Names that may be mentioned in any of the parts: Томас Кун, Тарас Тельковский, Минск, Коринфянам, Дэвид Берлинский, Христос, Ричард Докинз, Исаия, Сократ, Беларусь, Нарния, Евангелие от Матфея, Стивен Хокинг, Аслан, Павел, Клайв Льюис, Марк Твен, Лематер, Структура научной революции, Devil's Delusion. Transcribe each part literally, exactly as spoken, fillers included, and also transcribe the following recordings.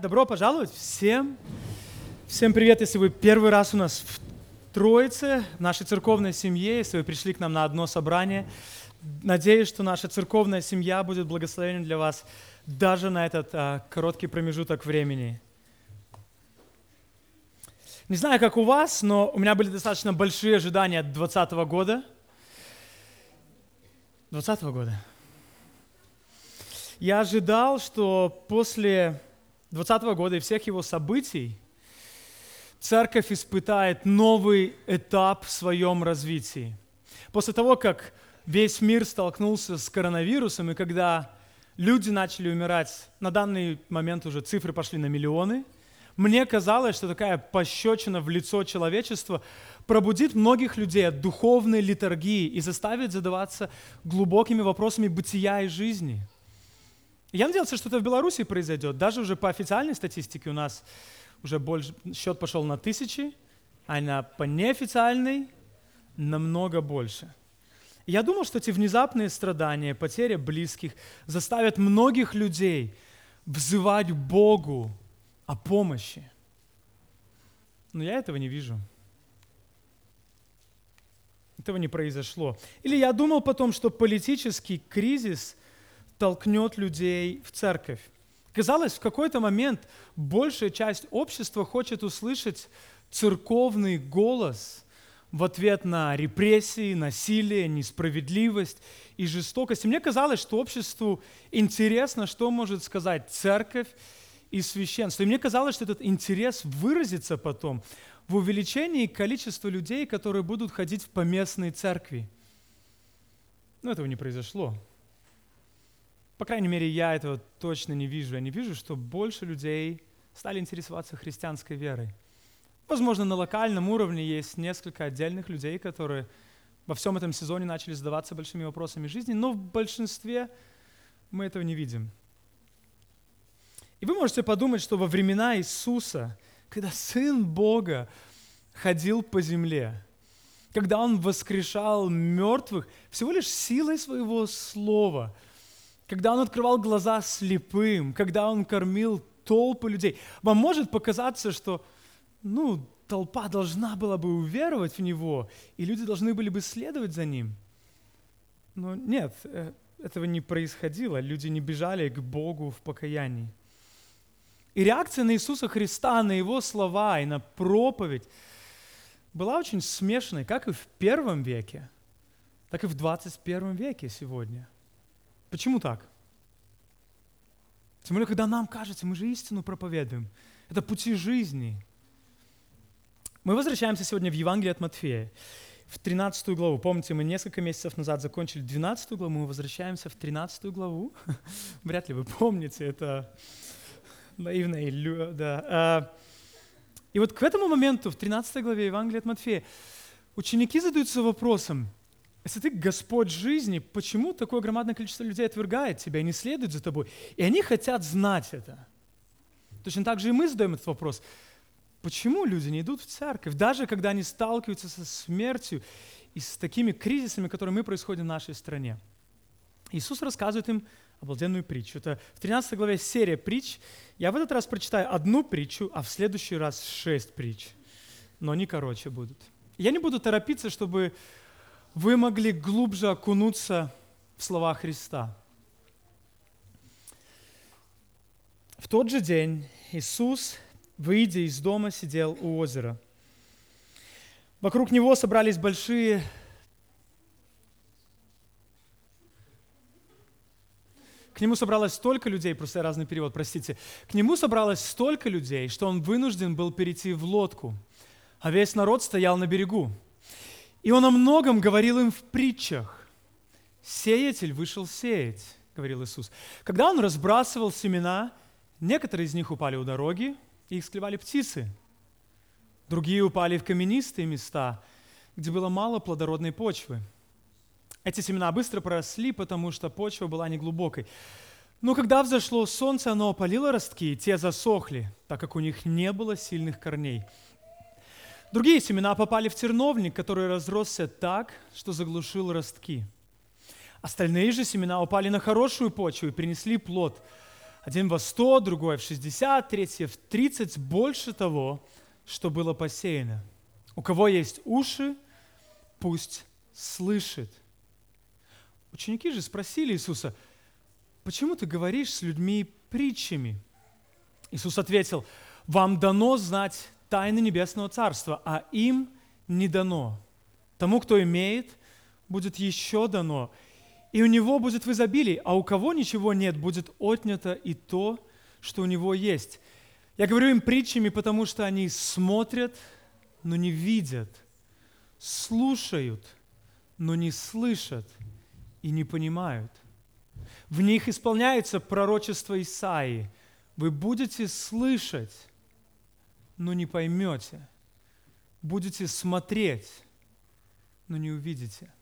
Добро пожаловать всем. Всем привет, если вы первый раз у нас в Троице, в нашей церковной семье, если вы пришли к нам на одно собрание. Надеюсь, что наша церковная семья будет благословением для вас даже на этот а, короткий промежуток времени. Не знаю, как у вас, но у меня были достаточно большие ожидания от двадцатого года. двадцатого года. Я ожидал, что после двадцатого года и всех его событий церковь испытает новый этап в своем развитии. После того, как весь мир столкнулся с коронавирусом, и когда люди начали умирать, на данный момент уже цифры пошли на миллионы, мне казалось, что такая пощечина в лицо человечества пробудит многих людей от духовной литургии и заставит задаваться глубокими вопросами бытия и жизни. Я надеялся, что это в Беларуси произойдет. Даже уже по официальной статистике у нас уже больше, счет пошел на тысячи, а на, по неофициальной намного больше. Я думал, что эти внезапные страдания, потеря близких заставят многих людей взывать к Богу о помощи. Но я этого не вижу. Этого не произошло. Или я думал потом, что политический кризис толкнет людей в церковь. Казалось, в какой-то момент большая часть общества хочет услышать церковный голос в ответ на репрессии, насилие, несправедливость и жестокость. И мне казалось, что обществу интересно, что может сказать церковь и священство. И мне казалось, что этот интерес выразится потом в увеличении количества людей, которые будут ходить в поместные церкви. Но этого не произошло. По крайней мере, я этого точно не вижу. Я не вижу, что больше людей стали интересоваться христианской верой. Возможно, на локальном уровне есть несколько отдельных людей, которые во всем этом сезоне начали задаваться большими вопросами жизни, но в большинстве мы этого не видим. И вы можете подумать, что во времена Иисуса, когда Сын Бога ходил по земле, когда Он воскрешал мертвых всего лишь силой Своего Слова, когда Он открывал глаза слепым, когда Он кормил толпы людей. Вам может показаться, что ну, толпа должна была бы уверовать в Него, и люди должны были бы следовать за Ним. Но нет, этого не происходило. Люди не бежали к Богу в покаянии. И реакция на Иисуса Христа, на Его слова и на проповедь была очень смешанной, как и в первом веке, так и в двадцать первом веке сегодня. Почему так? Тем более, когда нам кажется, мы же истину проповедуем. Это пути жизни. Мы возвращаемся сегодня в Евангелие от Матфея, в тринадцатую главу. Помните, мы несколько месяцев назад закончили двенадцатую главу, мы возвращаемся в тринадцатую главу. Вряд ли вы помните, это наивная иллюзия. И вот к этому моменту, в тринадцатой главе Евангелия от Матфея, ученики задаются вопросом: если ты Господь жизни, почему такое громадное количество людей отвергает тебя и не следует за тобой? И они хотят знать это. Точно так же и мы задаем этот вопрос. Почему люди не идут в церковь, даже когда они сталкиваются со смертью и с такими кризисами, которые мы происходим в нашей стране? Иисус рассказывает им обалденную притчу. Это в тринадцатой главе серия притч. Я в этот раз прочитаю одну притчу, а в следующий раз шесть притч. Но они короче будут. Я не буду торопиться, чтобы вы могли глубже окунуться в слова Христа. В тот же день Иисус, выйдя из дома, сидел у озера. Вокруг Него собрались большие... К Нему собралось столько людей, просто разный перевод, простите. К Нему собралось столько людей, что Он вынужден был перейти в лодку, а весь народ стоял на берегу. И Он о многом говорил им в притчах. «Сеятель вышел сеять», — говорил Иисус. Когда Он разбрасывал семена, некоторые из них упали у дороги, и их склевали птицы. Другие упали в каменистые места, где было мало плодородной почвы. Эти семена быстро проросли, потому что почва была неглубокой. Но когда взошло солнце, оно опалило ростки, и те засохли, так как у них не было сильных корней. Другие семена попали в терновник, который разросся так, что заглушил ростки. Остальные же семена упали на хорошую почву и принесли плод. Один во сто, другой в шестьдесят, третий в тридцать, больше того, что было посеяно. У кого есть уши, пусть слышит. Ученики же спросили Иисуса: «Почему ты говоришь с людьми притчами?» Иисус ответил: «Вам дано знать тайны Небесного Царства, а им не дано. Тому, кто имеет, будет еще дано, и у него будет в изобилии, а у кого ничего нет, будет отнято и то, что у него есть. Я говорю им притчами, потому что они смотрят, но не видят, слушают, но не слышат и не понимают. В них исполняется пророчество Исаии. Вы будете слышать, но не поймете. Будете смотреть, но не увидите.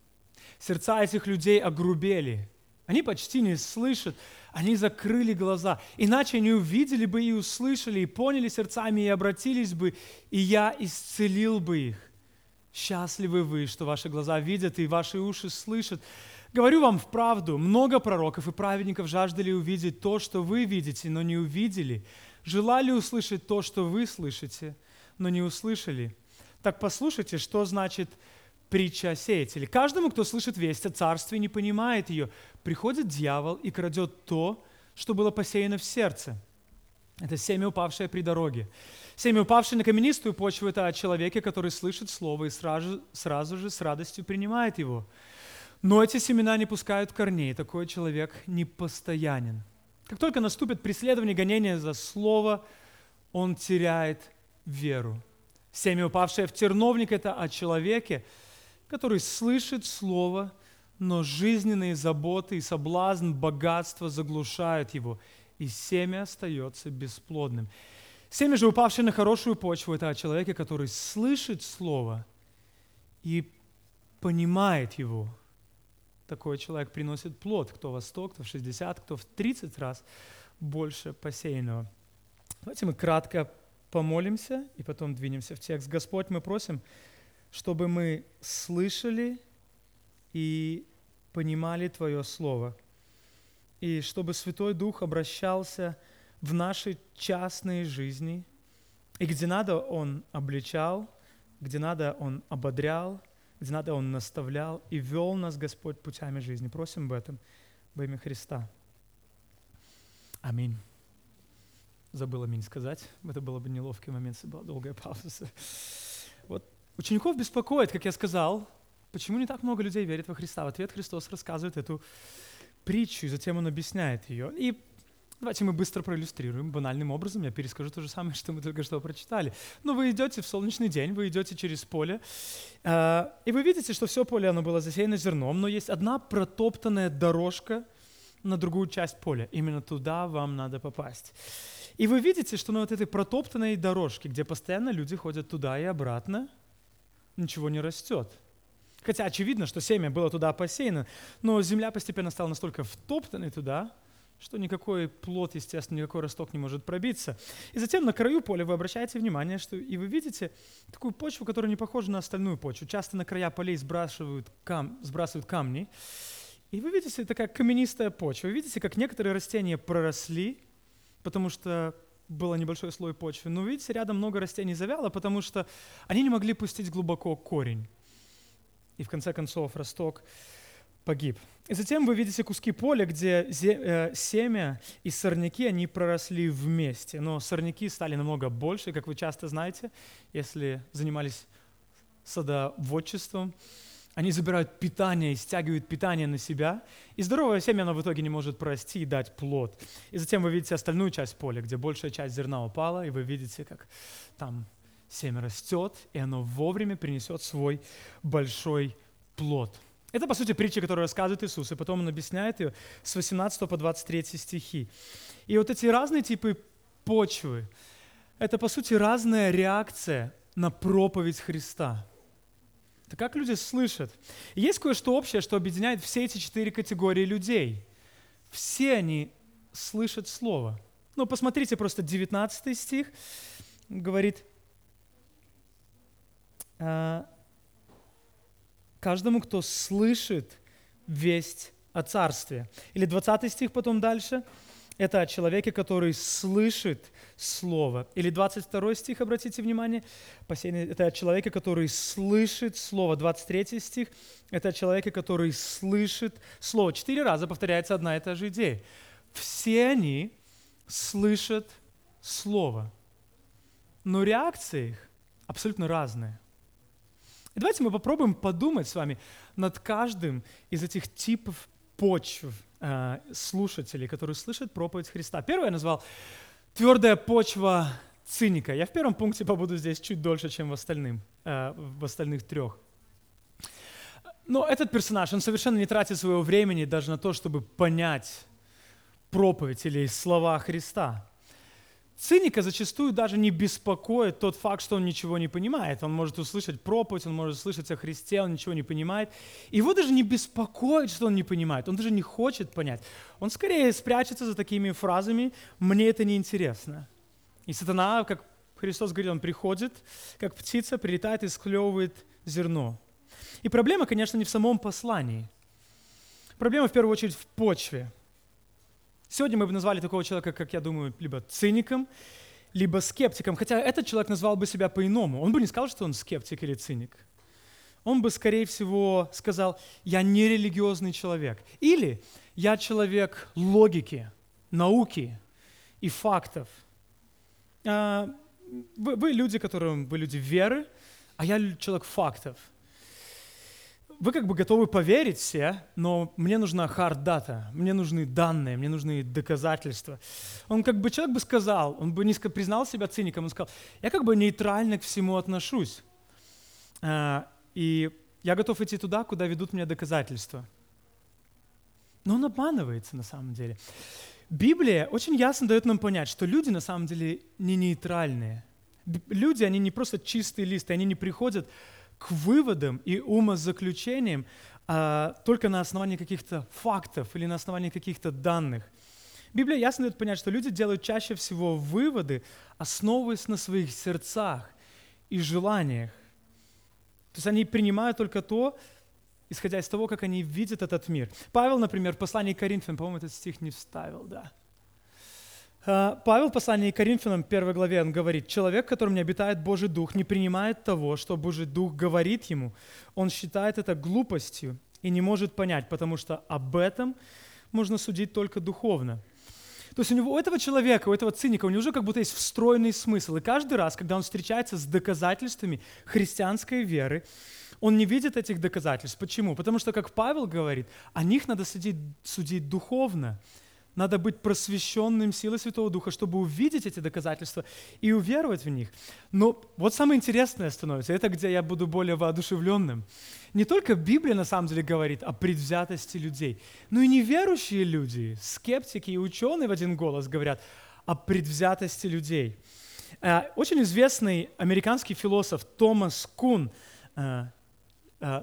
Сердца этих людей огрубели. Они почти не слышат, они закрыли глаза. Иначе они увидели бы и услышали, и поняли сердцами, и обратились бы, и я исцелил бы их. Счастливы вы, что ваши глаза видят и ваши уши слышат. Говорю вам вправду, много пророков и праведников жаждали увидеть то, что вы видите, но не увидели, желали услышать то, что вы слышите, но не услышали. Так послушайте, что значит притча о сеятеле. Каждому, кто слышит весть о царстве и не понимает ее, приходит дьявол и крадет то, что было посеяно в сердце. Это семя, упавшее при дороге. Семя, упавшее на каменистую почву, это о человеке, который слышит слово и сразу, сразу же с радостью принимает его. Но эти семена не пускают корней, такой человек непостоянен. Как только наступит преследование, гонение за слово, он теряет веру. Семя, упавшее в терновник, это о человеке, который слышит слово, но жизненные заботы и соблазн, богатство заглушают его, и семя остается бесплодным. Семя же, упавшее на хорошую почву, это о человеке, который слышит слово и понимает его. Такой человек приносит плод, кто во сто, кто в шестьдесят, кто в тридцать раз больше посеянного. Давайте мы кратко помолимся и потом двинемся в текст. Господь, мы просим, чтобы мы слышали и понимали Твое Слово, и чтобы Святой Дух обращался в наши частные жизни, и где надо, Он обличал, где надо, Он ободрял, где надо, Он наставлял и вел нас, Господь, путями жизни. Просим об этом во имя Христа. Аминь. Забыл аминь сказать. Это был бы неловкий момент, если была долгая пауза. Вот. Учеников беспокоит, как я сказал, почему не так много людей верит во Христа. В ответ Христос рассказывает эту притчу, и затем Он объясняет ее. И давайте мы быстро проиллюстрируем банальным образом. Я перескажу то же самое, что мы только что прочитали. Но вы идете в солнечный день, вы идете через поле, э, и вы видите, что все поле, оно было засеяно зерном, но есть одна протоптанная дорожка на другую часть поля. Именно туда вам надо попасть. И вы видите, что на вот этой протоптанной дорожке, где постоянно люди ходят туда и обратно, ничего не растет. Хотя очевидно, что семя было туда посеяно, но земля постепенно стала настолько втоптанной туда, что никакой плод, естественно, никакой росток не может пробиться. И затем на краю поля вы обращаете внимание, что и вы видите такую почву, которая не похожа на остальную почву. Часто на края полей сбрасывают, кам... сбрасывают камни. И вы видите, такая каменистая почва. Вы видите, как некоторые растения проросли, потому что было небольшой слой почвы. Но видите, рядом много растений завяло, потому что они не могли пустить глубоко корень. И в конце концов росток погиб. И затем вы видите куски поля, где семя и сорняки, они проросли вместе. Но сорняки стали намного больше, как вы часто знаете, если занимались садоводчеством. Они забирают питание и стягивают питание на себя. И здоровое семя, оно в итоге не может прорасти и дать плод. И затем вы видите остальную часть поля, где большая часть зерна упала, и вы видите, как там семя растет, и оно вовремя принесет свой большой плод. Это, по сути, притча, которую рассказывает Иисус, и потом Он объясняет ее с восемнадцатого по двадцать третий стихи. И вот эти разные типы почвы – это, по сути, разная реакция на проповедь Христа. Так как люди слышат? И есть кое-что общее, что объединяет все эти четыре категории людей. Все они слышат Слово. Ну, посмотрите, просто девятнадцатый стих говорит: «Каждому, кто слышит весть о Царстве». Или двадцатый стих потом дальше: Это о человеке, который слышит Слово. Или двадцать второй стих, обратите внимание, это о человеке, который слышит Слово. двадцать третий стих, это о человеке, который слышит Слово. Четыре раза повторяется одна и та же идея. Все они слышат Слово, но реакции их абсолютно разные. И давайте мы попробуем подумать с вами над каждым из этих типов почв, слушателей, которые слышат проповедь Христа. Первое я назвал «Твердая почва циника». Я в первом пункте побуду здесь чуть дольше, чем в, остальным, э, в остальных трех. Но этот персонаж, он совершенно не тратит своего времени даже на то, чтобы понять проповедь или слова Христа. Циника зачастую даже не беспокоит тот факт, что он ничего не понимает. Он может услышать проповедь, он может услышать о Христе, он ничего не понимает. Его даже не беспокоит, что он не понимает, он даже не хочет понять. Он скорее спрячется за такими фразами «мне это неинтересно». И сатана, как Христос говорил, он приходит, как птица, прилетает и склевывает зерно. И проблема, конечно, не в самом послании. Проблема, в первую очередь, в почве. Сегодня мы бы назвали такого человека, как я думаю, либо циником, либо скептиком. Хотя этот человек назвал бы себя по-иному. Он бы не сказал, что он скептик или циник. Он бы, скорее всего, сказал, я нерелигиозный человек. Или я человек логики, науки и фактов. Вы, вы люди, которым вы люди веры, а я человек фактов. Вы как бы готовы поверить все, но мне нужна хард-дата, мне нужны данные, мне нужны доказательства. Он как бы, человек бы сказал, он бы не признал себя циником, он сказал, я как бы нейтрально к всему отношусь, и я готов идти туда, куда ведут меня доказательства. Но он обманывается на самом деле. Библия очень ясно дает нам понять, что люди на самом деле не нейтральные. Люди, они не просто чистые листы, они не приходят к выводам и умозаключениям а, только на основании каких-то фактов или на основании каких-то данных. Библия ясно дает понять, что люди делают чаще всего выводы, основываясь на своих сердцах и желаниях. То есть они принимают только то, исходя из того, как они видят этот мир. Павел, например, в послании к Коринфянам, по-моему, этот стих не вставил, да. Павел в послании к Коринфянам, первой главе, он говорит, «Человек, в котором не обитает Божий Дух, не принимает того, что Божий Дух говорит ему. Он считает это глупостью и не может понять, потому что об этом можно судить только духовно». То есть у него, у этого человека, у этого циника, у него уже как будто есть встроенный смысл. И каждый раз, когда он встречается с доказательствами христианской веры, он не видит этих доказательств. Почему? Потому что, как Павел говорит, о них надо судить, судить духовно. Надо быть просвещенным силой Святого Духа, чтобы увидеть эти доказательства и уверовать в них. Но вот самое интересное становится, это где я буду более воодушевленным. Не только Библия на самом деле говорит о предвзятости людей, но и неверующие люди, скептики и ученые в один голос говорят о предвзятости людей. Очень известный американский философ Томас Кун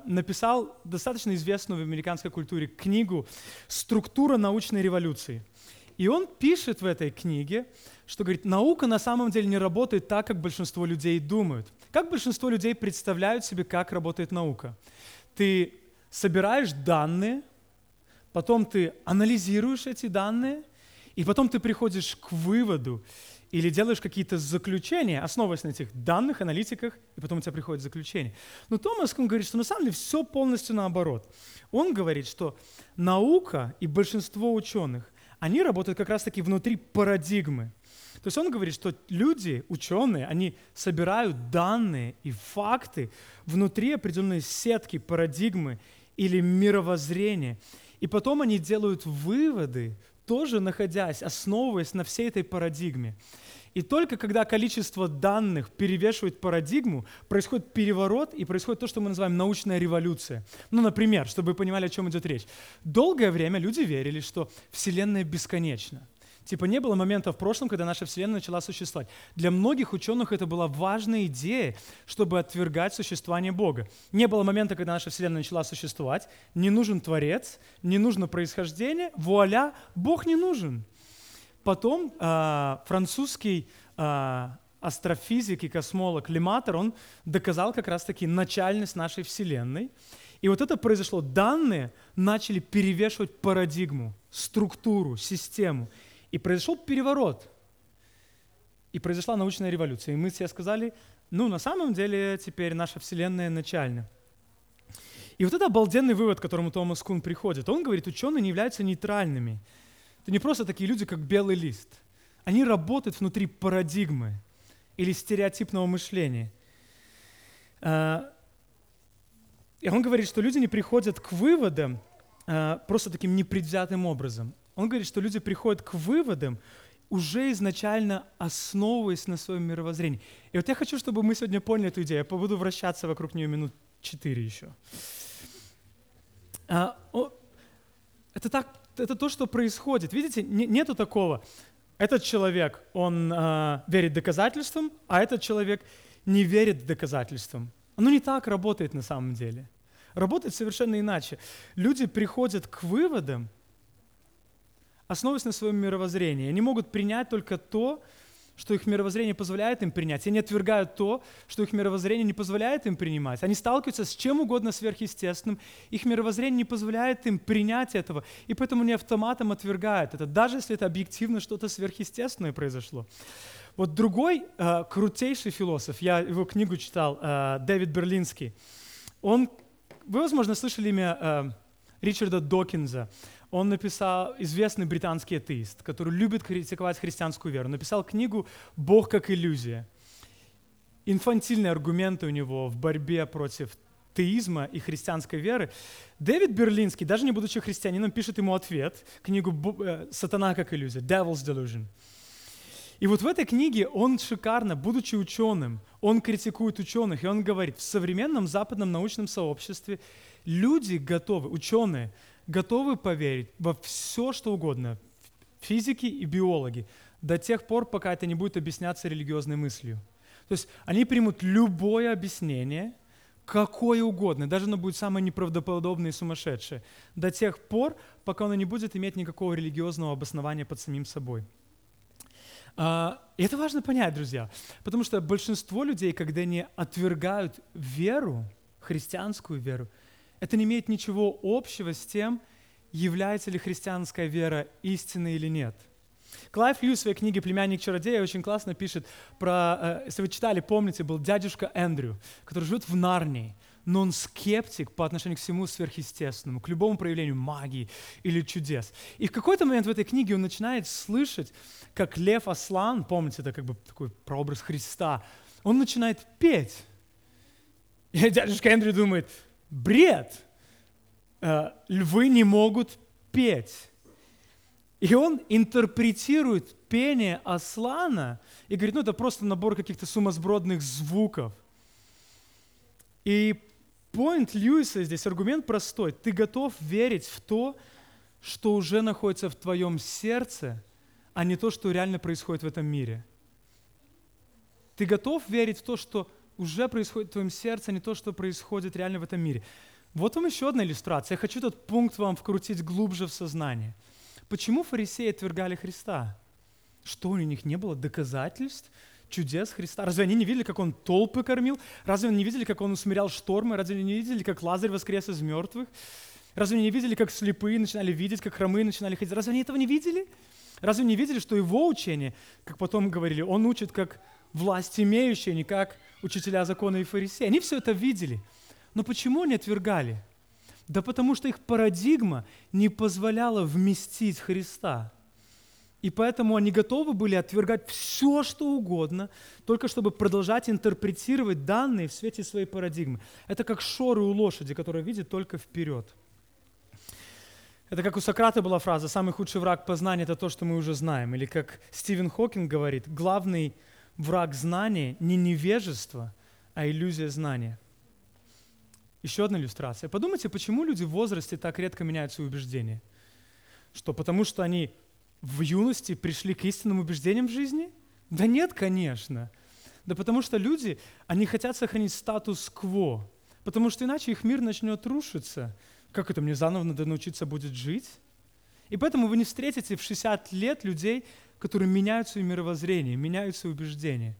написал достаточно известную в американской культуре книгу «Структура научной революции». И он пишет в этой книге, что говорит, наука на самом деле не работает так, как большинство людей думают. Как большинство людей представляют себе, как работает наука? Ты собираешь данные, потом ты анализируешь эти данные, и потом ты приходишь к выводу или делаешь какие-то заключения, основываясь на этих данных, аналитиках, и потом у тебя приходит заключение. Но Томас Кун говорит, что на самом деле все полностью наоборот. Он говорит, что наука и большинство ученых, они работают как раз-таки внутри парадигмы. То есть он говорит, что люди, ученые, они собирают данные и факты внутри определенной сетки, парадигмы или мировоззрения, и потом они делают выводы, тоже находясь, основываясь на всей этой парадигме. И только когда количество данных перевешивает парадигму, происходит переворот и происходит то, что мы называем научная революция. Ну, например, чтобы вы понимали, о чем идет речь. Долгое время люди верили, что Вселенная бесконечна. Типа не было момента в прошлом, когда наша Вселенная начала существовать. Для многих ученых это была важная идея, чтобы отвергать существование Бога. Не было момента, когда наша Вселенная начала существовать. Не нужен Творец, не нужно происхождение. Вуаля, Бог не нужен. Потом э, французский э, астрофизик и космолог Лематер, он доказал как раз-таки начальность нашей Вселенной. И вот это произошло. Данные начали перевешивать парадигму, структуру, систему. И произошел переворот. И произошла научная революция. И мы все сказали, ну, на самом деле, теперь наша Вселенная начальна. И вот это обалденный вывод, к которому Томас Кун приходит. Он говорит, ученые не являются нейтральными. Это не просто такие люди, как белый лист. Они работают внутри парадигмы или стереотипного мышления. И он говорит, что люди не приходят к выводам просто таким непредвзятым образом. Он говорит, что люди приходят к выводам, уже изначально основываясь на своем мировоззрении. И вот я хочу, чтобы мы сегодня поняли эту идею. Я буду вращаться вокруг нее минут четыре еще. А, о, это, так, это то, что происходит. Видите, не, нету такого. Этот человек, он а, верит доказательствам, а этот человек не верит доказательствам. Оно не так работает на самом деле. Работает совершенно иначе. Люди приходят к выводам, основываясь на своем мировоззрении. Они могут принять только то, что их мировоззрение позволяет им принять. Они отвергают то, что их мировоззрение не позволяет им принимать. Они сталкиваются с чем угодно сверхъестественным. Их мировоззрение не позволяет им принять этого. И поэтому они автоматом отвергают это, даже если это объективно что-то сверхъестественное произошло. Вот другой э, крутейший философ, я его книгу читал, э, Дэвид Берлинский. Он, вы, возможно, слышали имя э, Ричарда Докинза. Он написал, известный британский атеист, который любит критиковать христианскую веру, написал книгу «Бог как иллюзия». Инфантильные аргументы у него в борьбе против теизма и христианской веры. Дэвид Берлинский, даже не будучи христианином, пишет ему ответ, книгу «Сатана как иллюзия», «Devil's Delusion». И вот в этой книге он шикарно, будучи ученым, он критикует ученых, и он говорит, в современном западном научном сообществе люди готовы, ученые, готовы поверить во все, что угодно, физики и биологи, до тех пор, пока это не будет объясняться религиозной мыслью. То есть они примут любое объяснение, какое угодно, даже оно будет самое неправдоподобное и сумасшедшее, до тех пор, пока оно не будет иметь никакого религиозного обоснования под самим собой. И это важно понять, друзья, потому что большинство людей, когда они отвергают веру, христианскую веру, это не имеет ничего общего с тем, является ли христианская вера истинной или нет. Клайв Льюис в своей книге «Племянник-чародей» очень классно пишет про, если вы читали, помните, был дядюшка Эндрю, который живет в Нарнии, но он скептик по отношению к всему сверхъестественному, к любому проявлению магии или чудес. И в какой-то момент в этой книге он начинает слышать, как лев Аслан, помните, это как бы такой прообраз Христа, он начинает петь. И дядюшка Эндрю думает, бред, львы не могут петь. И он интерпретирует пение Аслана и говорит, ну это просто набор каких-то сумасбродных звуков. И поинт Льюиса здесь, аргумент простой. Ты готов верить в то, что уже находится в твоем сердце, а не то, что реально происходит в этом мире. Ты готов верить в то, что уже происходит в твоем сердце, а не то, что происходит реально в этом мире. Вот вам еще одна иллюстрация. Я хочу этот пункт вам вкрутить глубже в сознание. Почему фарисеи отвергали Христа? Что, у них не было доказательств, чудес Христа? Разве они не видели, как Он толпы кормил? Разве они не видели, как Он усмирял штормы? Разве они не видели, как Лазарь воскрес из мертвых? Разве они не видели, как слепые начинали видеть, как хромые начинали ходить? Разве они этого не видели? Разве не видели, что Его учение, как потом говорили, Он учит как власть имеющая, не как учителя закона и фарисеи? Они все это видели. Но почему они отвергали? Да потому что их парадигма не позволяла вместить Христа. И поэтому они готовы были отвергать все, что угодно, только чтобы продолжать интерпретировать данные в свете своей парадигмы. Это как шоры у лошади, которая видит только вперед. Это как у Сократа была фраза «самый худший враг познания – это то, что мы уже знаем». Или как Стивен Хокинг говорит «главный враг знания не невежество, а иллюзия знания». Еще одна иллюстрация. Подумайте, почему люди в возрасте так редко меняют свои убеждения? Что, потому что они в юности пришли к истинным убеждениям в жизни? Да нет, конечно. Да потому что люди, они хотят сохранить статус-кво, потому что иначе их мир начнет рушиться. Как это, мне заново надо научиться будет жить? И поэтому вы не встретите в шестьдесят лет людей, которые меняют свои мировоззрения, меняют свои убеждения.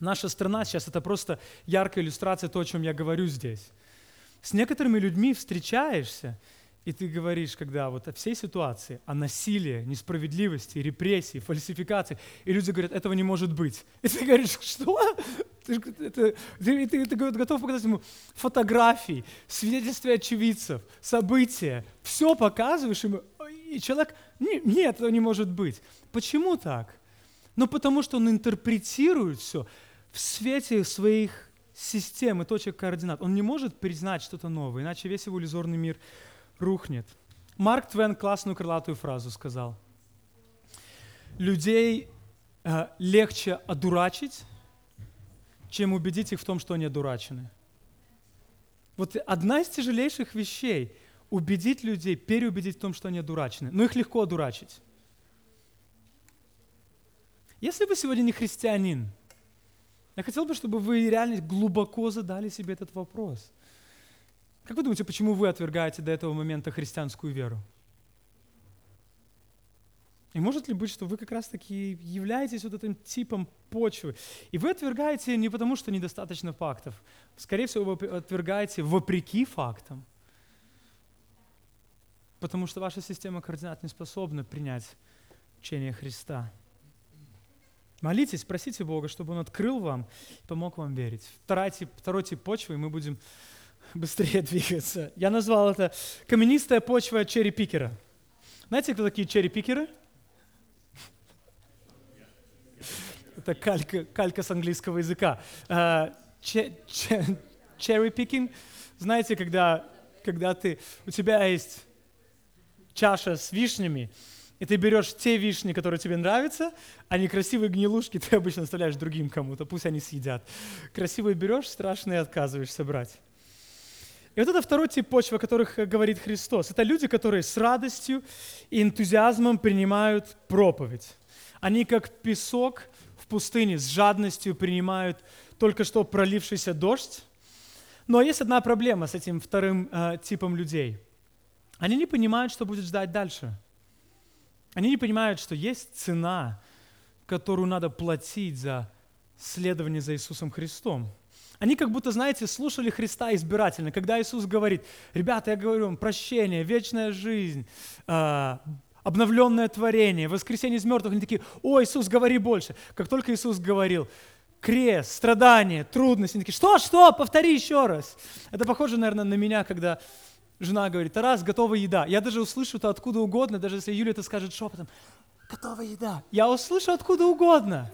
Наша страна сейчас — это просто яркая иллюстрация того, о чем я говорю здесь. С некоторыми людьми встречаешься, И ты говоришь, когда вот о всей ситуации, о насилии, несправедливости, репрессии, фальсификации, и люди говорят, этого не может быть. И ты говоришь, что? Ты, ты, ты, ты, ты готов показать ему фотографии, свидетельства очевидцев, события, все показываешь ему, и человек, нет, этого не может быть. Почему так? Ну, потому что он интерпретирует все в свете своих систем и точек координат. Он не может признать что-то новое, иначе весь его иллюзорный мир рухнет. Марк Твен классную крылатую фразу сказал. Людей э, легче одурачить, чем убедить их в том, что они одурачены. Вот одна из тяжелейших вещей – убедить людей, переубедить в том, что они одурачены. Но их легко одурачить. Если вы сегодня не христианин, я хотел бы, чтобы вы реально глубоко задали себе этот вопрос. Как вы думаете, почему вы отвергаете до этого момента христианскую веру? И может ли быть, что вы как раз-таки являетесь вот этим типом почвы? И вы отвергаете не потому, что недостаточно фактов. Скорее всего, вы отвергаете вопреки фактам. Потому что ваша система координат не способна принять учение Христа. Молитесь, просите Бога, чтобы Он открыл вам и помог вам верить. Второй тип, второй тип почвы, и мы будем быстрее двигаться. Я назвал это каменистая почва черри-пикера. Знаете, кто такие черри-пикеры? Это калька, калька с английского языка. Черри-пикинг. Знаете, когда, когда ты, у тебя есть чаша с вишнями, и ты берешь те вишни, которые тебе нравятся, а некрасивые гнилушки ты обычно оставляешь другим кому-то, пусть они съедят. Красивые берешь, страшные отказываешься брать. И вот это второй тип почвы, о которых говорит Христос. Это люди, которые с радостью и энтузиазмом принимают проповедь. Они как песок в пустыне с жадностью принимают только что пролившийся дождь. Но есть одна проблема с этим вторым э, типом людей. Они не понимают, что будет ждать дальше. Они не понимают, что есть цена, которую надо платить за следование за Иисусом Христом. Они как будто, знаете, слушали Христа избирательно, когда Иисус говорит, ребята, я говорю вам, прощение, вечная жизнь, э, обновленное творение, воскресение из мертвых. Они такие, о, Иисус, говори больше. Как только Иисус говорил, крест, страдания, трудности, они такие, что, что, повтори еще раз. Это похоже, наверное, на меня, когда жена говорит, Тарас, готова еда. Я даже услышу это откуда угодно, даже если Юля это скажет шепотом. Готова еда. Я услышу откуда угодно.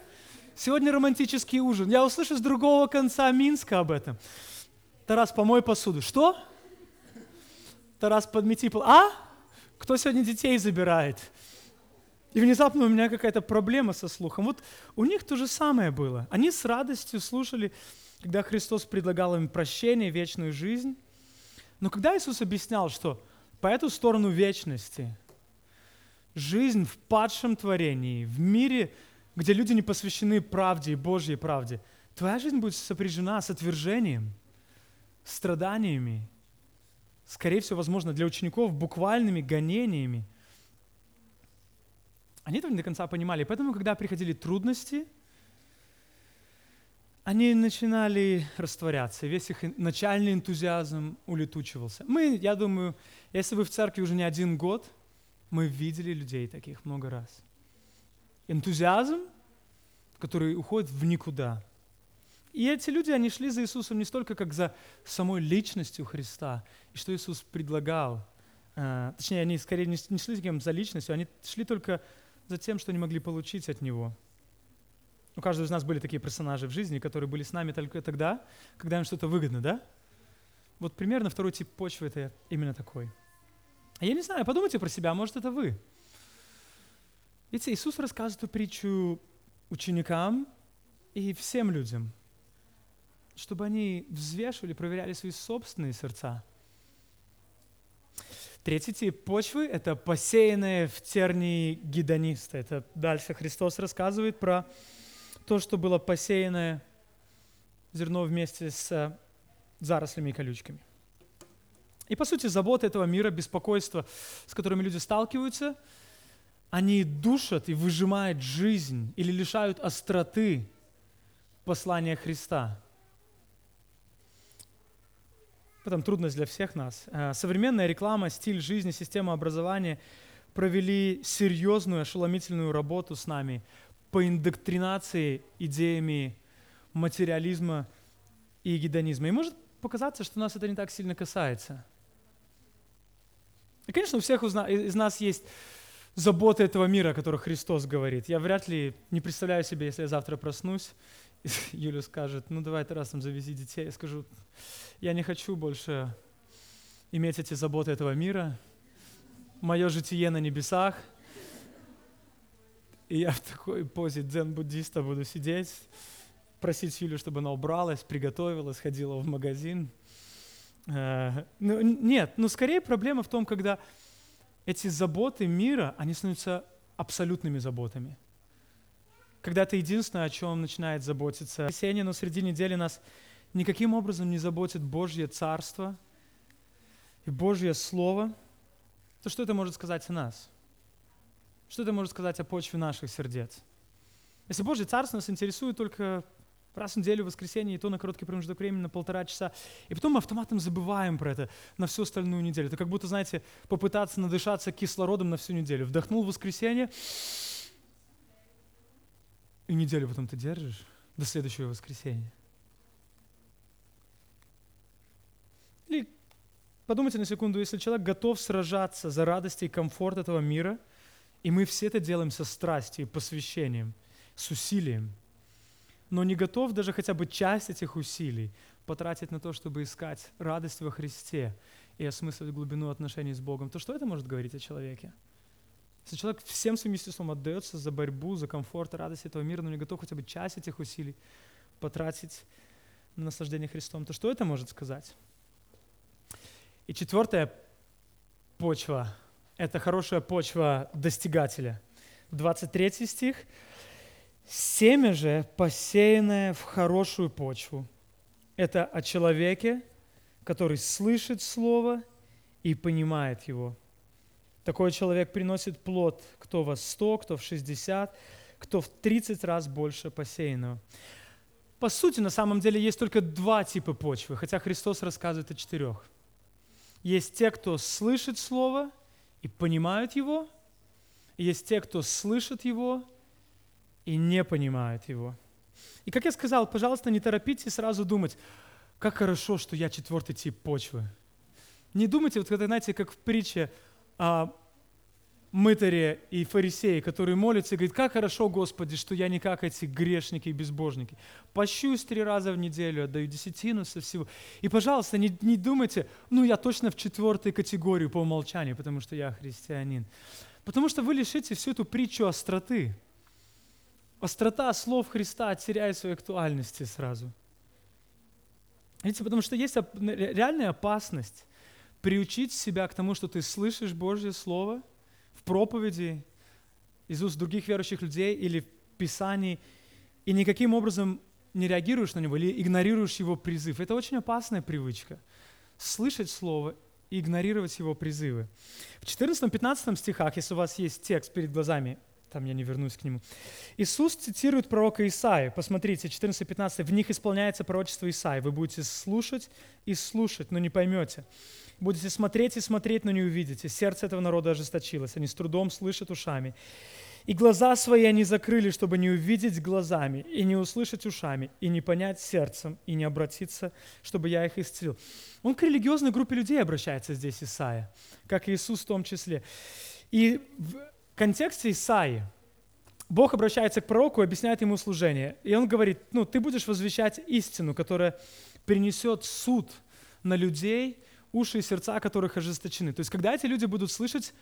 Сегодня романтический ужин. Я услышу с другого конца Минска об этом. Тарас, помой посуду. Что? Тарас, подмети пол. А? Кто сегодня детей забирает? И внезапно у меня какая-то проблема со слухом. Вот у них то же самое было. Они с радостью слушали, когда Христос предлагал им прощение, вечную жизнь. Но когда Иисус объяснял, что по эту сторону вечности жизнь в падшем творении, в мире, где люди не посвящены правде и Божьей правде, твоя жизнь будет сопряжена с отвержением, страданиями, скорее всего, возможно, для учеников буквальными гонениями. Они этого не до конца понимали. Поэтому, когда приходили трудности, они начинали растворяться, весь их начальный энтузиазм улетучивался. Мы, я думаю, если вы в церкви уже не один год, мы видели людей таких много раз. Энтузиазм, который уходит в никуда. И эти люди, они шли за Иисусом не столько как за самой личностью Христа, и что Иисус предлагал. Точнее, они скорее не шли за личностью, они шли только за тем, что они могли получить от Него. У каждого из нас были такие персонажи в жизни, которые были с нами только тогда, когда им что-то выгодно, да? Вот примерно второй тип почвы – это именно такой. Я не знаю, подумайте про себя, может, это вы. Видите, Иисус рассказывает эту притчу ученикам и всем людям, чтобы они взвешивали, проверяли свои собственные сердца. Третий тип почвы – это посеянные в тернии гедонисты. Это дальше Христос рассказывает про то, что было посеяно зерно вместе с зарослями и колючками. И, по сути, заботы этого мира, беспокойства, с которыми люди сталкиваются, они душат и выжимают жизнь или лишают остроты послания Христа. В этом трудность для всех нас. Современная реклама, стиль жизни, система образования провели серьезную, ошеломительную работу с нами по индоктринации идеями материализма и гедонизма. И может показаться, что нас это не так сильно касается. И, конечно, у всех из нас есть заботы этого мира, о которых Христос говорит. Я вряд ли не представляю себе, если я завтра проснусь, Юля скажет, ну давай, Тарас, там, завези детей. Я скажу, я не хочу больше иметь эти заботы этого мира, мое житие на небесах. И я в такой позе дзен-буддиста буду сидеть, просить Юлю, чтобы она убралась, приготовилась, ходила в магазин. Ну, нет, ну скорее проблема в том, когда... Эти заботы мира, они становятся абсолютными заботами. Когда это единственное, о чем начинает заботиться воскресенье, но среди недели нас никаким образом не заботит Божье Царство и Божье Слово, то что это может сказать о нас? Что это может сказать о почве наших сердец? Если Божье Царство нас интересует только раз в неделю, в воскресенье, и то на короткий промежуток времени, на полтора часа. И потом мы автоматом забываем про это на всю остальную неделю. Это как будто, знаете, попытаться надышаться кислородом на всю неделю. Вдохнул в воскресенье, и неделю потом ты держишь до следующего воскресенья. Или подумайте на секунду, если человек готов сражаться за радость и комфорт этого мира, и мы все это делаем со страстью и посвящением, с усилием, но не готов даже хотя бы часть этих усилий потратить на то, чтобы искать радость во Христе и осмысливать глубину отношений с Богом, то что это может говорить о человеке? Если человек всем своим естеством отдается за борьбу, за комфорт и радость этого мира, но не готов хотя бы часть этих усилий потратить на наслаждение Христом, то что это может сказать? И четвертая почва – это хорошая почва достигателя. двадцать третий стих. «Семя же, посеянное в хорошую почву, это о человеке, который слышит слово и понимает его. Такой человек приносит плод, кто во сто, кто в шестьдесят, кто в тридцать раз больше посеянного». По сути, на самом деле, есть только два типа почвы, хотя Христос рассказывает о четырех. Есть те, кто слышит слово и понимают его, и есть те, кто слышит его и не понимают его. И как я сказал, пожалуйста, не торопитесь сразу думать, как хорошо, что я четвертый тип почвы. Не думайте, вот когда, знаете, как в притче о мытаре и фарисее, который молится и говорит, как хорошо, Господи, что я не как эти грешники и безбожники. Пощусь три раза в неделю, отдаю десятину со всего. И, пожалуйста, не, не думайте, ну, я точно в четвертой категорию по умолчанию, потому что я христианин. Потому что вы лишите всю эту притчу остроты. Острота слов Христа теряет свою актуальность сразу. Видите, потому что есть реальная опасность приучить себя к тому, что ты слышишь Божье Слово в проповеди из уст других верующих людей или в Писании, и никаким образом не реагируешь на него или игнорируешь его призыв. Это очень опасная привычка – слышать Слово и игнорировать его призывы. В четырнадцатом-пятнадцатом стихах, если у вас есть текст перед глазами, там я не вернусь к нему. Иисус цитирует пророка Исаию. Посмотрите, четырнадцать пятнадцать. «В них исполняется пророчество Исаии. Вы будете слушать и слушать, но не поймете. Будете смотреть и смотреть, но не увидите. Сердце этого народа ожесточилось. Они с трудом слышат ушами. И глаза свои они закрыли, чтобы не увидеть глазами, и не услышать ушами, и не понять сердцем, и не обратиться, чтобы я их исцелил». Он к религиозной группе людей обращается здесь, Исаия, как Иисус в том числе. И... В контексте Исаии Бог обращается к пророку и объясняет ему служение. И он говорит, ну, ты будешь возвещать истину, которая принесет суд на людей, уши и сердца которых ожесточены. То есть, когда эти люди будут слышать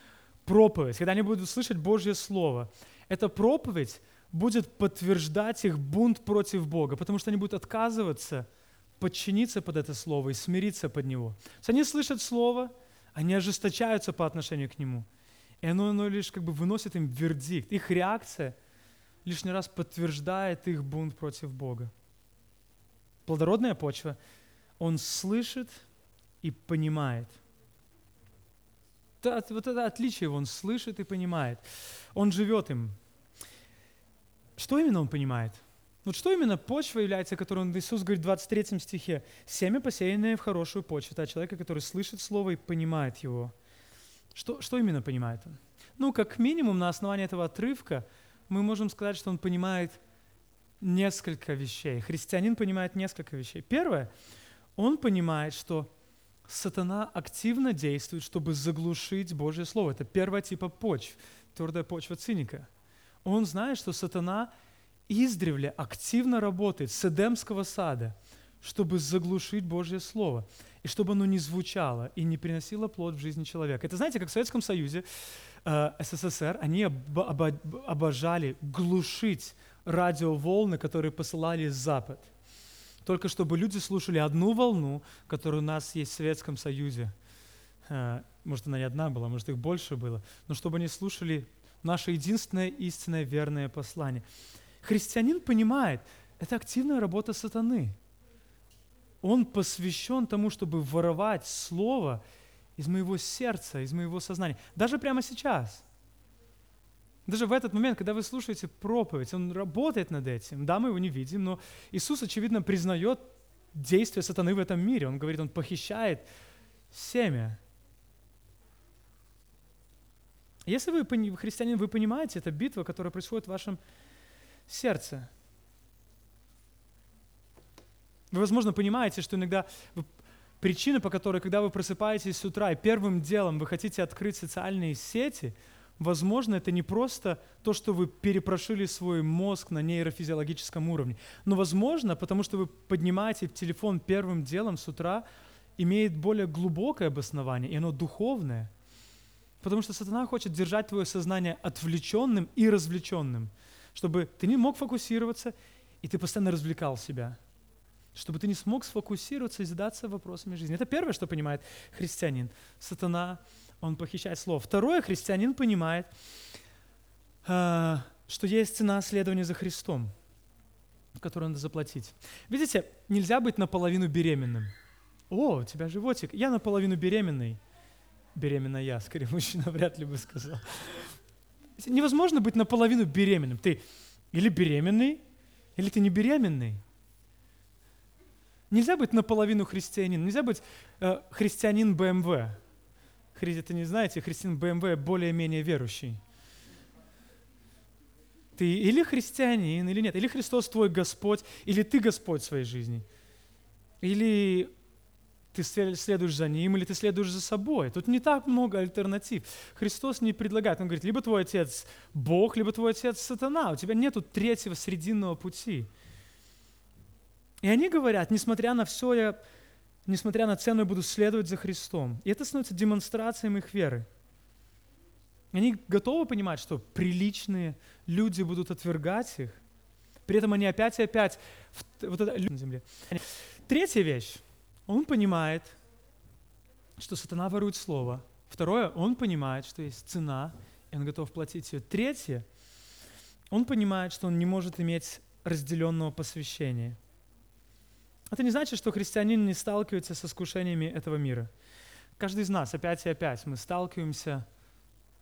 проповедь, когда они будут слышать Божье Слово, эта проповедь будет подтверждать их бунт против Бога, потому что они будут отказываться подчиниться под это Слово и смириться под него. То есть, они слышат Слово, они ожесточаются по отношению к нему. И оно, оно лишь как бы выносит им вердикт. Их реакция лишний раз подтверждает их бунт против Бога. Плодородная почва. Он слышит и понимает. Это, вот это отличие его. Он слышит и понимает. Он живет им. Что именно он понимает? Вот что именно почва является, которую он, Иисус говорит в двадцать третьем стихе? «Семя, посеянное в хорошую почву». Это человека, который слышит слово и понимает его. Что, что именно понимает он? Ну, как минимум, на основании этого отрывка мы можем сказать, что он понимает несколько вещей. Христианин понимает несколько вещей. Первое, он понимает, что сатана активно действует, чтобы заглушить Божье Слово. Это первый типа почв, твердая почва циника. Он знает, что сатана издревле активно работает с Эдемского сада, чтобы заглушить Божье Слово, и чтобы оно не звучало и не приносило плод в жизни человека. Это, знаете, как в Советском Союзе, э, СССР, они об, об, обожали глушить радиоволны, которые посылали с Запад, только чтобы люди слушали одну волну, которая у нас есть в Советском Союзе. Э, может, она не одна была, может, их больше было, но чтобы они слушали наше единственное истинное верное послание. Христианин понимает, это активная работа сатаны. Он посвящен тому, чтобы воровать слово из моего сердца, из моего сознания. Даже прямо сейчас. Даже в этот момент, когда вы слушаете проповедь, он работает над этим. Да, мы его не видим, но Иисус, очевидно, признает действие сатаны в этом мире. Он говорит, он похищает семя. Если вы христианин, вы понимаете, это битва, которая происходит в вашем сердце. Вы, возможно, понимаете, что иногда вы, причина, по которой, когда вы просыпаетесь с утра и первым делом вы хотите открыть социальные сети, возможно, это не просто то, что вы перепрошили свой мозг на нейрофизиологическом уровне, но, возможно, потому что вы поднимаете телефон первым делом с утра, имеет более глубокое обоснование, и оно духовное, потому что сатана хочет держать твое сознание отвлеченным и развлеченным, чтобы ты не мог фокусироваться, и ты постоянно развлекал себя, чтобы ты не смог сфокусироваться и задаться вопросами жизни. Это первое, что понимает христианин. Сатана, он похищает слово. Второе, христианин понимает, что есть цена следования за Христом, которую надо заплатить. Видите, нельзя быть наполовину беременным. О, у тебя животик. Я наполовину беременный. Беременна я, скорее, мужчина вряд ли бы сказал. Невозможно быть наполовину беременным. Ты или беременный, или ты не беременный. Нельзя быть наполовину христианин, нельзя быть э, христианин бэ эм вэ. Хри, это не знаете, христианин бэ эм вэ более-менее верующий. Ты или христианин, или нет, или Христос твой Господь, или ты Господь своей жизни, или ты следуешь за Ним, или ты следуешь за собой. Тут не так много альтернатив. Христос не предлагает, Он говорит, либо твой отец Бог, либо твой отец сатана, у тебя нету третьего срединного пути. И они говорят, несмотря на все, я, несмотря на цену, я буду следовать за Христом. И это становится демонстрацией их веры. Они готовы понимать, что приличные люди будут отвергать их. При этом они опять и опять... Вот это, люди на земле. Третья вещь. Он понимает, что сатана ворует слово. Второе, он понимает, что есть цена, и он готов платить ее. Третье, он понимает, что он не может иметь разделенного посвящения. Это не значит, что христианин не сталкивается с искушениями этого мира. Каждый из нас опять и опять мы сталкиваемся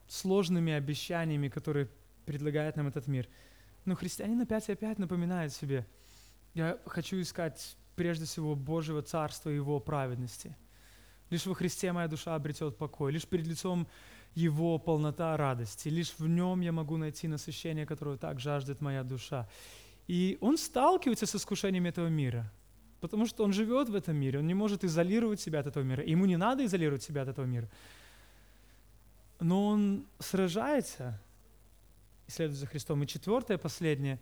с сложными обещаниями, которые предлагает нам этот мир. Но христианин опять и опять напоминает себе, я хочу искать прежде всего Божьего Царства и Его праведности. Лишь во Христе моя душа обретет покой, лишь перед лицом Его полнота радости, лишь в Нем я могу найти насыщение, которого так жаждет моя душа. И он сталкивается с искушениями этого мира. Потому что он живет в этом мире, он не может изолировать себя от этого мира. Ему не надо изолировать себя от этого мира. Но он сражается, следует за Христом. И четвертое, последнее.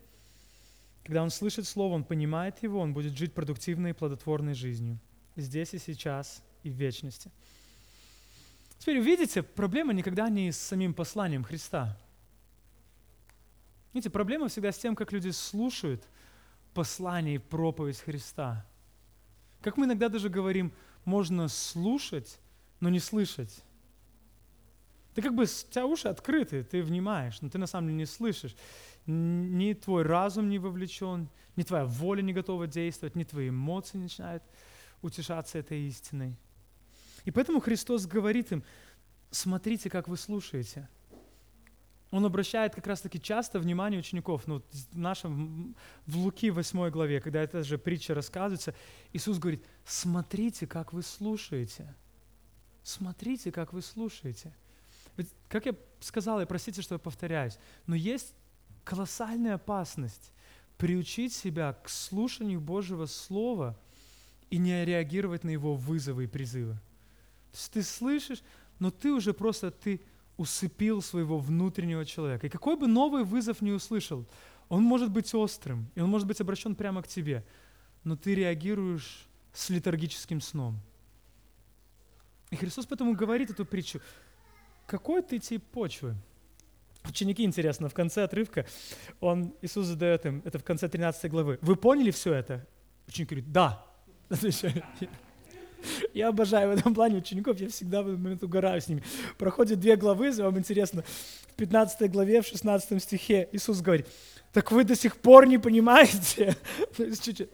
Когда он слышит слово, он понимает его, он будет жить продуктивной и плодотворной жизнью. Здесь и сейчас, и в вечности. Теперь видите, проблема никогда не с самим посланием Христа. Видите, проблема всегда с тем, как люди слушают послание и проповедь Христа. Как мы иногда даже говорим, можно слушать, но не слышать. Ты как бы, у тебя уши открыты, ты внимаешь, но ты на самом деле не слышишь. Ни твой разум не вовлечен, ни твоя воля не готова действовать, ни твои эмоции начинают утешаться этой истиной. И поэтому Христос говорит им, смотрите, как вы слушаете. он обращает как раз-таки часто внимание учеников. Ну, в, нашем, в Луки восьмой главе, когда эта же притча рассказывается, Иисус говорит: смотрите, как вы слушаете. Смотрите, как вы слушаете. Ведь, как я сказал, и простите, что я повторяюсь, но есть колоссальная опасность приучить себя к слушанию Божьего Слова и не реагировать на его вызовы и призывы. То есть ты слышишь, но ты уже просто ты усыпил своего внутреннего человека. И какой бы новый вызов ни услышал, он может быть острым, и он может быть обращен прямо к тебе, но ты реагируешь с летаргическим сном. И Христос поэтому говорит эту притчу. Какой ты тип почвы? Ученики, интересно, в конце отрывка он, Иисус задает им, это в конце тринадцатой главы: вы поняли все это? Ученики говорят: да. Я обожаю в этом плане учеников, я всегда в этот момент угораю с ними. Проходят две главы, если вам интересно, в пятнадцатой главе, в шестнадцатом стихе Иисус говорит: так вы до сих пор не понимаете?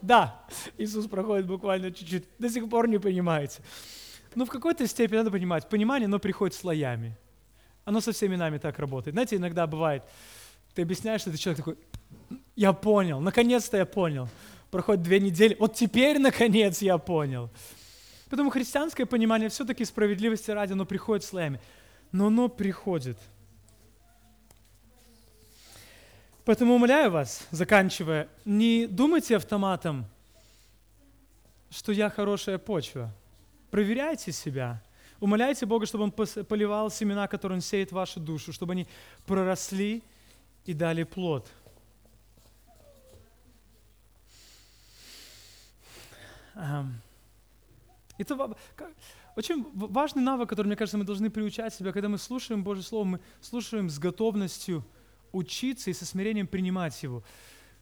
Да, Иисус проходит буквально чуть-чуть, до сих пор не понимаете. Но в какой-то степени надо понимать, понимание, оно приходит слоями. Оно со всеми нами так работает. Знаете, иногда бывает, ты объясняешь, что ты человек такой: я понял, наконец-то я понял. Проходит две недели, вот теперь, наконец, я понял. Поэтому христианское понимание все-таки справедливости ради, оно приходит слоями. Но оно приходит. Поэтому умоляю вас, заканчивая, не думайте автоматом, что я хорошая почва. Проверяйте себя. Умоляйте Бога, чтобы Он поливал семена, которые Он сеет в вашу душу, чтобы они проросли и дали плод. Это очень важный навык, который, мне кажется, мы должны приучать себя. Когда мы слушаем Божье Слово, мы слушаем с готовностью учиться и со смирением принимать его.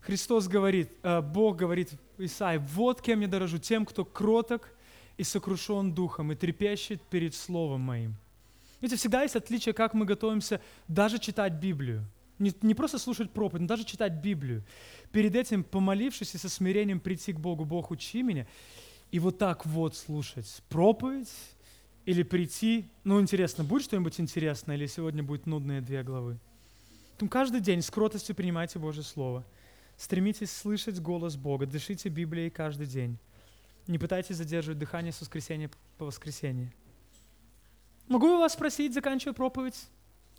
Христос говорит, Бог говорит Исаии: «Вот кем я дорожу, тем, кто кроток и сокрушен духом, и трепещет перед Словом моим». Видите, всегда есть отличие, как мы готовимся даже читать Библию. Не, не просто слушать проповедь, но даже читать Библию. Перед этим, помолившись и со смирением прийти к Богу: «Бог, учи меня». И вот так вот слушать проповедь или прийти. Ну, интересно, будет что-нибудь интересное, или сегодня будут нудные две главы? Поэтому каждый день с кротостью принимайте Божье Слово. Стремитесь слышать голос Бога, дышите Библией каждый день. Не пытайтесь задерживать дыхание с воскресенья по воскресенье. Могу я вас спросить, заканчивая проповедь,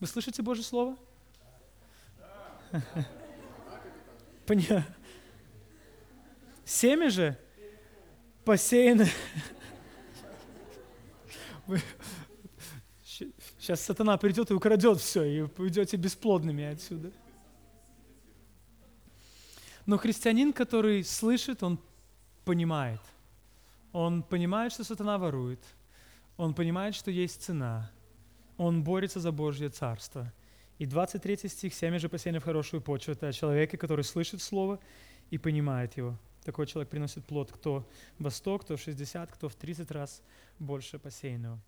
вы слышите Божье Слово? Понятно. Семя же посеяны. Вы... Сейчас сатана придет и украдет все, и вы уйдете бесплодными отсюда. Но христианин, который слышит, он понимает. Он понимает, что сатана ворует. Он понимает, что есть цена. Он борется за Божье Царство. И двадцать третий стих: «Семя же посеяно в хорошую почву». Это о человеке, который слышит Слово и понимает его. Такой человек приносит плод, кто во сто, кто в шестьдесят, кто в тридцать раз больше посеянного.